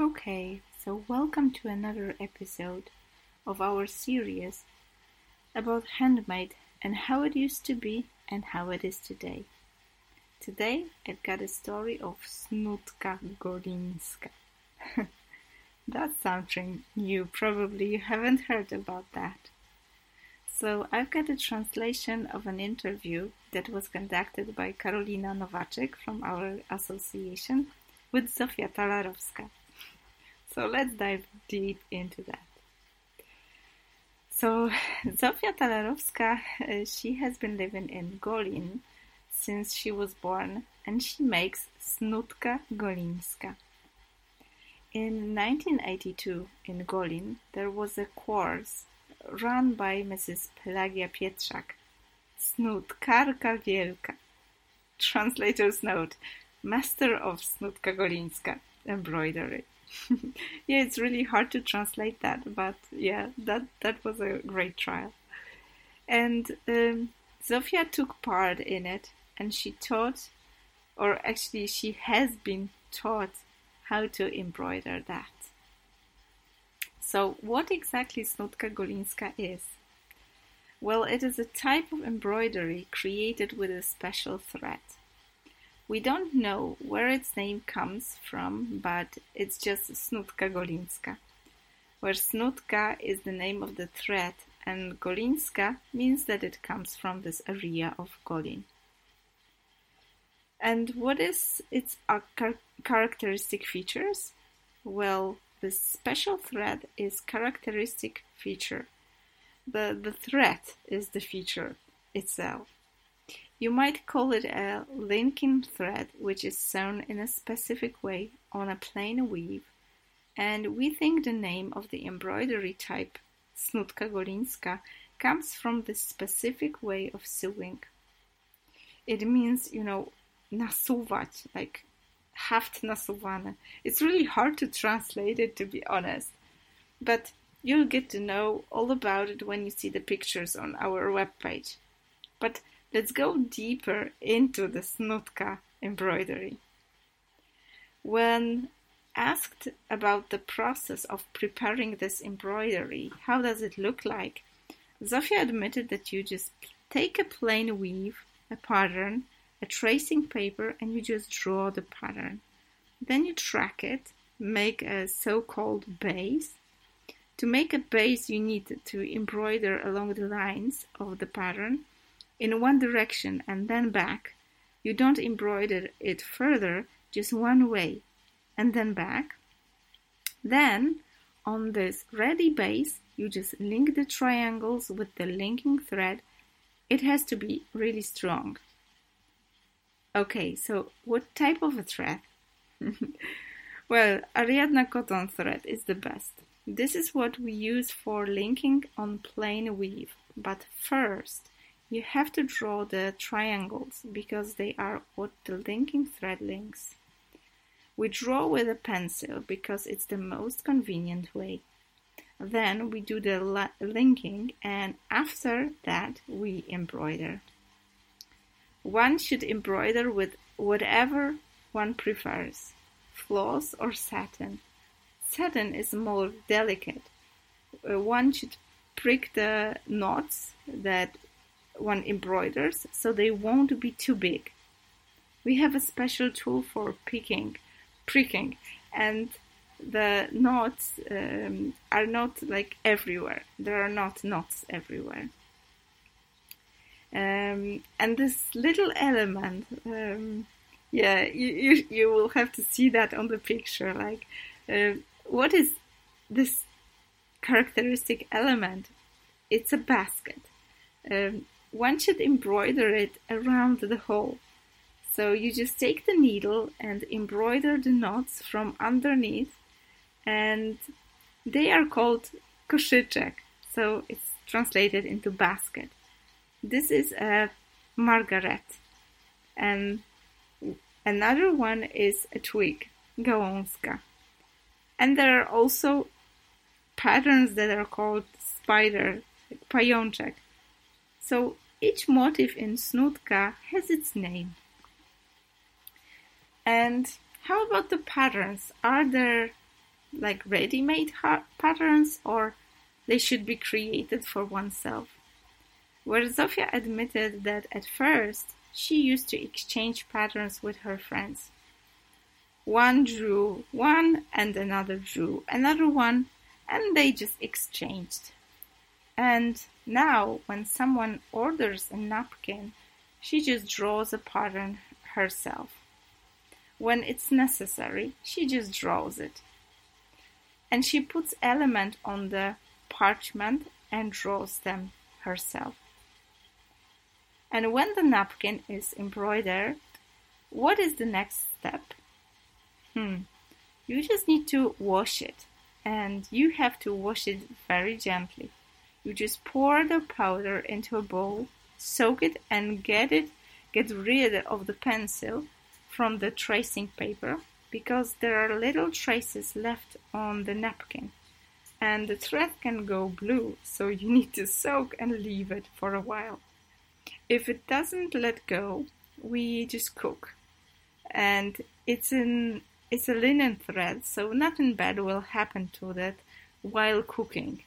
Okay, so welcome to another episode of our series about handmade and how it used to be and how it is today. Today I've got a story of Snutka Golińska. That's something you haven't heard about that. So I've got a translation of an interview that was conducted by Karolina Nowaczyk from our association with Zofia Talarowska. So let's dive deep into that. So Zofia Talarowska, she has been living in Golin since she was born, and she makes Snutka Golińska. In 1982 in Golin, there was a course run by Mrs. Pelagia Pietrzak, Snutkarka Wielka. Translator's note, Master of Snutka Golińska, Embroidery. Yeah, it's really hard to translate that, but yeah, that was a great trial. And Zofia took part in it, and she taught, or actually she has been taught, how to embroider that. So what exactly Snutka Golińska is? Well, it is a type of embroidery created with a special thread. We don't know where its name comes from, but it's just Snutka Golińska, where Snutka is the name of the thread and Golińska means that it comes from this area of Golin. And what is its characteristic features? Well, the special thread is characteristic feature. The thread is the feature itself. You might call it a linking thread, which is sewn in a specific way on a plain weave. And we think the name of the embroidery type, Snutka Golińska, comes from this specific way of sewing. It means, nasuwać, like haft nasuwane. It's really hard to translate it, to be honest, but you'll get to know all about it when you see the pictures on our webpage. But let's go deeper into the Snutka embroidery. When asked about the process of preparing this embroidery, how does it look like? Zofia admitted that you just take a plain weave, a pattern, a tracing paper, and you just draw the pattern. Then you track it, make a so-called base. To make a base, you need to embroider along the lines of the pattern in one direction and then back. You don't embroider it further, just one way and then back. Then, on this ready base, you just link the triangles with the linking thread. It has to be really strong. Okay, so what type of a thread? Well, Ariadna cotton thread is the best. This is what we use for linking on plain weave. But first, you have to draw the triangles because they are what the linking thread links. We draw with a pencil because it's the most convenient way. Then we do the linking, and after that we embroider. One should embroider with whatever one prefers, floss or satin. Satin is more delicate. One should prick the knots that one embroiders so they won't be too big. We have a special tool for pricking, and the knots are not like everywhere. There are not knots everywhere. And this little element, you will have to see that on the picture. Like, what is this characteristic element? It's a basket. One should embroider it around the hole. So you just take the needle and embroider the knots from underneath, and they are called koszyczek. So it's translated into basket. This is a margaret, and another one is a twig, gałązka. And there are also patterns that are called spider, pajączek. So each motif in Snutka has its name. And how about the patterns? Are there like ready-made patterns, or they should be created for oneself. Where Zofia admitted that at first she used to exchange patterns with her friends. One drew one and another drew another one, and they just exchanged. And now when someone orders a napkin, she just draws a pattern herself. When it's necessary, she just draws it. And she puts element on the parchment and draws them herself. And when the napkin is embroidered, what is the next step? You just need to wash it. And you have to wash it very gently. You just pour the powder into a bowl, soak it, and get rid of the pencil from the tracing paper, because there are little traces left on the napkin and the thread can go blue, so you need to soak and leave it for a while. If it doesn't let go, we just cook. And it's a linen thread, so nothing bad will happen to that while cooking.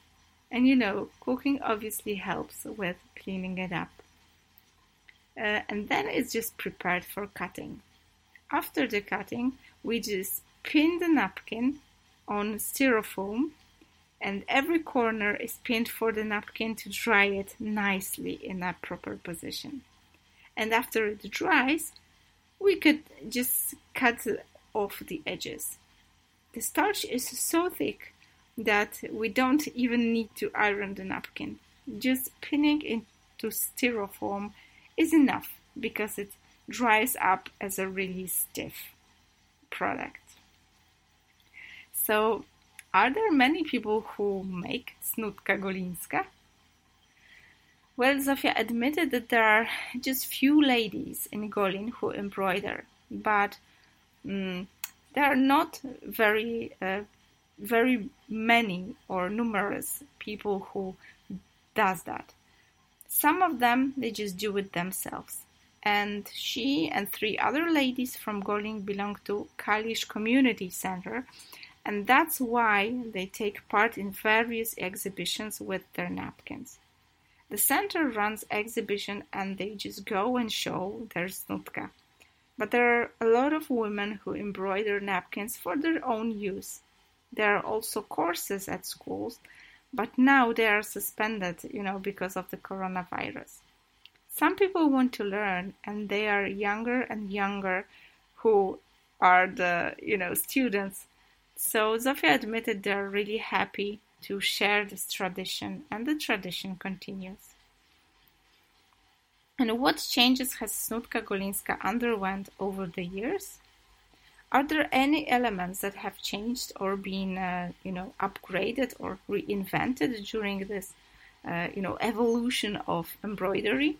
And you know, cooking obviously helps with cleaning it up. And then it's just prepared for cutting. After the cutting, we just pin the napkin on styrofoam, and every corner is pinned for the napkin to dry it nicely in a proper position. And after it dries, we could just cut off the edges. The starch is so thick that we don't even need to iron the napkin. Just pinning into styrofoam is enough, because it dries up as a really stiff product. So, are there many people who make Snutka Golińska? Well, Zofia admitted that there are just few ladies in Golin who embroider, but there are not very many or numerous people who does that. Some of them, they just do it themselves. And she and three other ladies from Golin belong to Kalish Community Center, and that's why they take part in various exhibitions with their napkins. The center runs exhibition and they just go and show their snutka. But there are a lot of women who embroider napkins for their own use. There are also courses at schools, but now they are suspended, because of the coronavirus. Some people want to learn, and they are younger and younger who are the, students. So Zofia admitted they are really happy to share this tradition, and the tradition continues. And what changes has Snutka Golińska underwent over the years? Are there any elements that have changed or been, upgraded or reinvented during this, evolution of embroidery?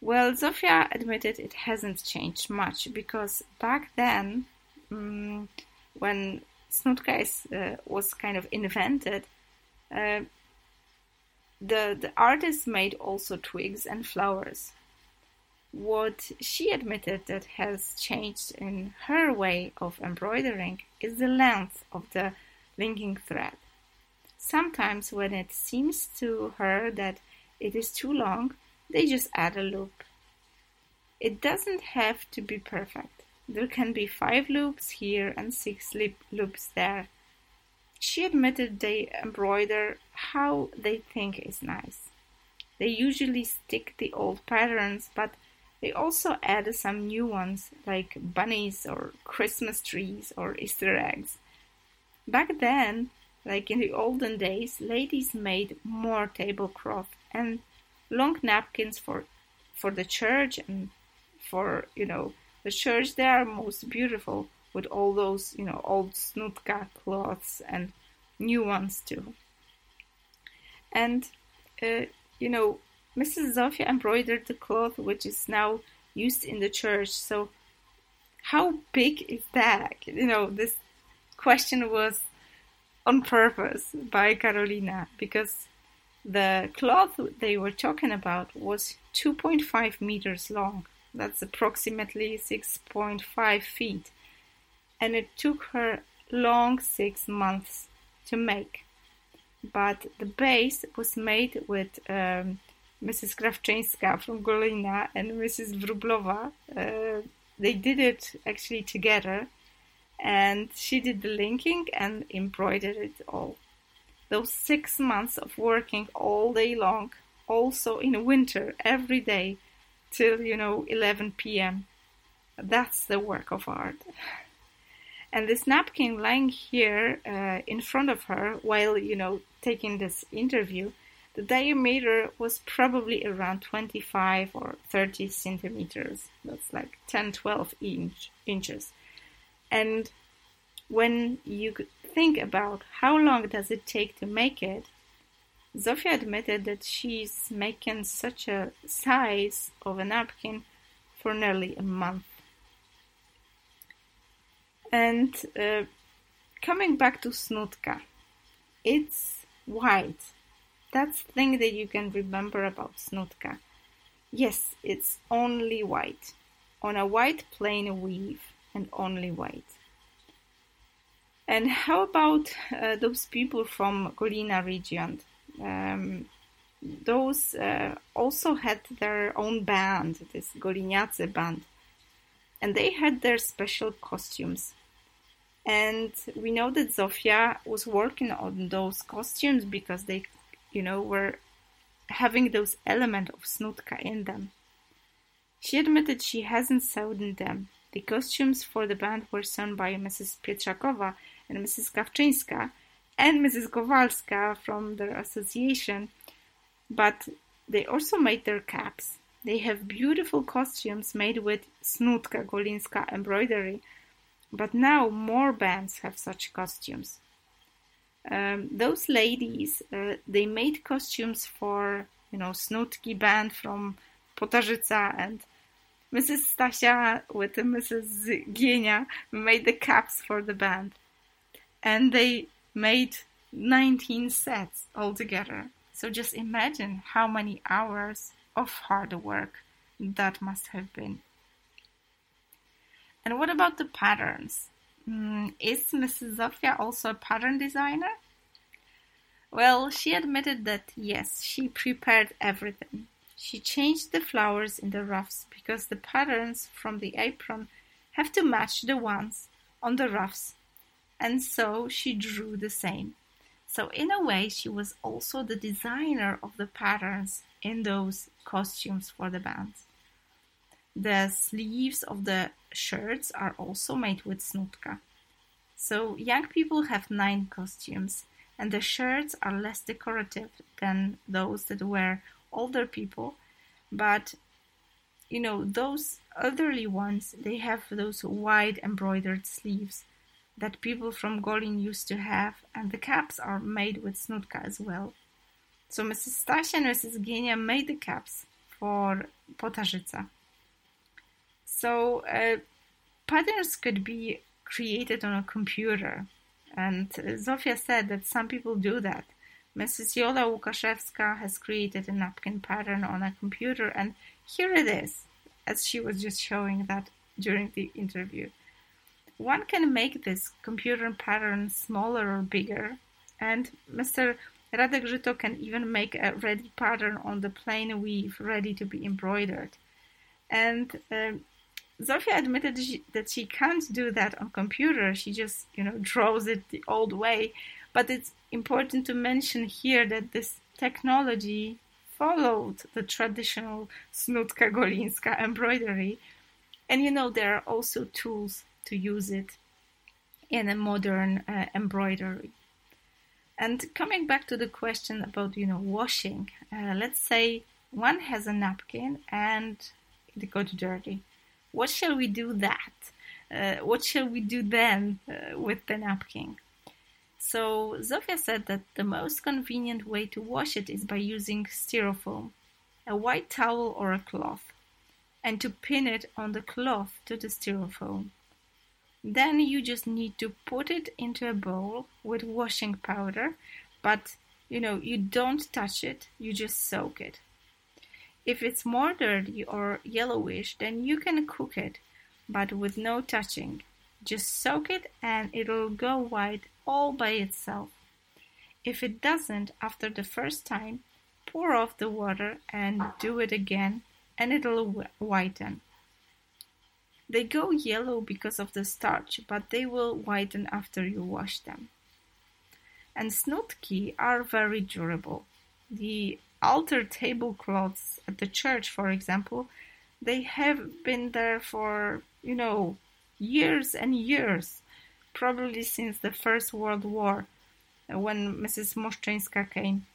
Well, Zofia admitted it hasn't changed much, because back then, when Snutka was kind of invented, the artists made also twigs and flowers. What she admitted that has changed in her way of embroidering is the length of the linking thread. Sometimes when it seems to her that it is too long, they just add a loop. It doesn't have to be perfect. There can be 5 loops here and 6 loops there. She admitted they embroider how they think is nice. They usually stick the old patterns, but they also add some new ones, like bunnies or Christmas trees or Easter eggs. Back then, like in the olden days, ladies made more tablecloth and long napkins for the church, and for, the church they are most beautiful with all those, old snutka cloths and new ones too. And, Mrs. Zofia embroidered the cloth which is now used in the church. So how big is that? This question was on purpose by Karolina, because the cloth they were talking about was 2.5 meters long. That's approximately 6.5 feet. And it took her long 6 months to make. But the base was made with Mrs. Krawczyńska from Golina and Mrs. Wróblowa. They did it actually together, and she did the linking and embroidered it all. Those 6 months of working all day long, also in winter, every day, till, 11 p.m. That's the work of art. And this napkin lying here in front of her while, taking this interview, the diameter was probably around 25 or 30 centimeters. That's like 10, 12 inches. And when you think about how long does it take to make it, Zofia admitted that she's making such a size of a napkin for nearly a month. And coming back to Snutka, it's wide. That's the thing that you can remember about Snutka. Yes, it's only white. On a white plain weave and only white. And how about those people from Golina region? Those also had their own band, this Goliniace band. And they had their special costumes. And we know that Zofia was working on those costumes because they, were having those elements of Snutka in them. She admitted she hasn't sewn them. The costumes for the band were sewn by Mrs. Pietrzakova and Mrs. Kavczyńska and Mrs. Kowalska from their association, but they also made their caps. They have beautiful costumes made with Snutka Golińska embroidery, but now more bands have such costumes. Those ladies, they made costumes for, Snutki band from Potarzyca, and Mrs. Stasia with Mrs. Gienia made the caps for the band. And they made 19 sets altogether. So just imagine how many hours of hard work that must have been. And what about the patterns? Is Mrs. Zofia also a pattern designer? Well, she admitted that yes, she prepared everything. She changed the flowers in the ruffs because the patterns from the apron have to match the ones on the ruffs. And so she drew the same. So in a way, she was also the designer of the patterns in those costumes for the bands. The sleeves of the shirts are also made with Snutka. So young people have 9 costumes, and the shirts are less decorative than those that wear older people. But, those elderly ones, they have those wide embroidered sleeves that people from Golin used to have, and the caps are made with Snutka as well. So Mrs. Stasia and Mrs. Gienia made the caps for Potarzyca. So patterns could be created on a computer, and Zofia said that some people do that. Mrs. Jola Łukaszewska has created a napkin pattern on a computer, and here it is, as she was just showing that during the interview. One can make this computer pattern smaller or bigger, and Mr. Radek Żyto can even make a ready pattern on the plain weave, ready to be embroidered. And Zofia admitted that she can't do that on computer. She just, draws it the old way. But it's important to mention here that this technology followed the traditional Snutka Golińska embroidery. And, there are also tools to use it in a modern embroidery. And coming back to the question about, washing, let's say one has a napkin and it got dirty. What shall we do that? What shall we do then with the napkin? So Zofia said that the most convenient way to wash it is by using styrofoam, a white towel or a cloth, and to pin it on the cloth to the styrofoam. Then you just need to put it into a bowl with washing powder, but, you don't touch it, you just soak it. If it's more dirty or yellowish, then you can cook it, but with no touching. Just soak it and it'll go white all by itself. If it doesn't after the first time, pour off the water and do it again and it'll whiten. They go yellow because of the starch, but they will whiten after you wash them. And snutki are very durable. The altar tablecloths at the church, for example, they have been there for, years and years, probably since the First World War, when Mrs. Moszczyńska came.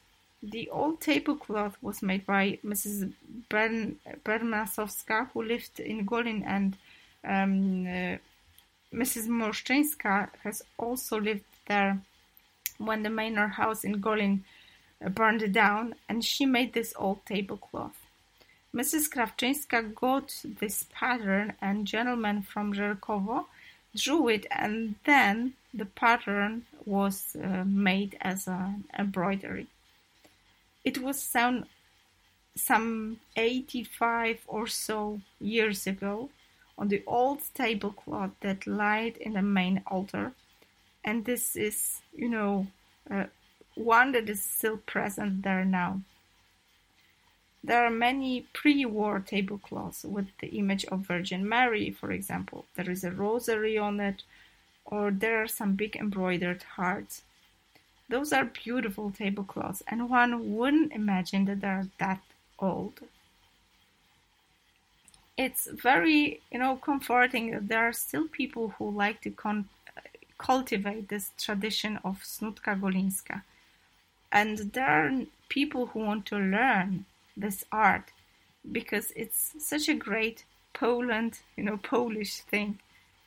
The old tablecloth was made by Mrs. Bernasovska, who lived in Golin, and Mrs. Moszczyńska has also lived there when the manor house in Golin burned down, and she made this old tablecloth. Mrs. Krawczyńska got this pattern, and gentleman from Żerkovo drew it, and then the pattern was made as an embroidery. It was some 85 or so years ago on the old tablecloth that lied in the main altar, and this is, one that is still present there now. There are many pre-war tablecloths with the image of Virgin Mary, for example. There is a rosary on it, or there are some big embroidered hearts. Those are beautiful tablecloths, and one wouldn't imagine that they are that old. It's very, comforting that there are still people who like to cultivate this tradition of Snutka Golińska. And there are people who want to learn this art, because it's such a great Polish thing,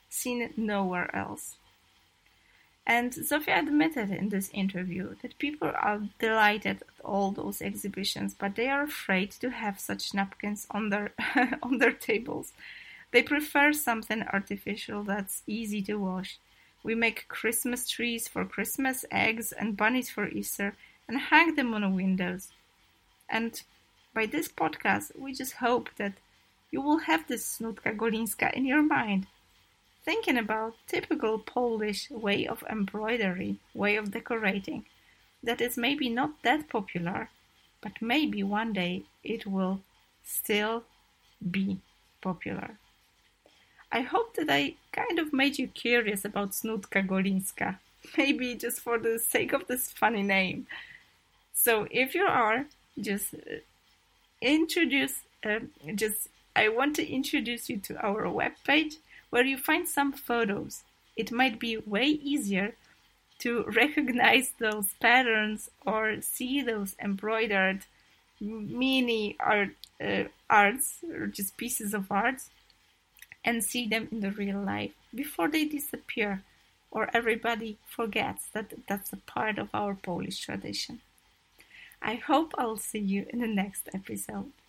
seen nowhere else. And Zofia admitted in this interview that people are delighted at all those exhibitions, but they are afraid to have such napkins on their on their tables. They prefer something artificial that's easy to wash. We make Christmas trees for Christmas, eggs and bunnies for Easter, and hang them on windows. And by this podcast, we just hope that you will have this Snutka Golińska in your mind, thinking about typical Polish way of embroidery, way of decorating, that is maybe not that popular, but maybe one day it will still be popular. I hope that I kind of made you curious about Snutka Golińska, maybe just for the sake of this funny name. So if you are, I want to introduce you to our webpage, where you find some photos. It might be way easier to recognize those patterns or see those embroidered mini arts, or just pieces of art, and see them in the real life before they disappear or everybody forgets that that's a part of our Polish tradition. I hope I'll see you in the next episode.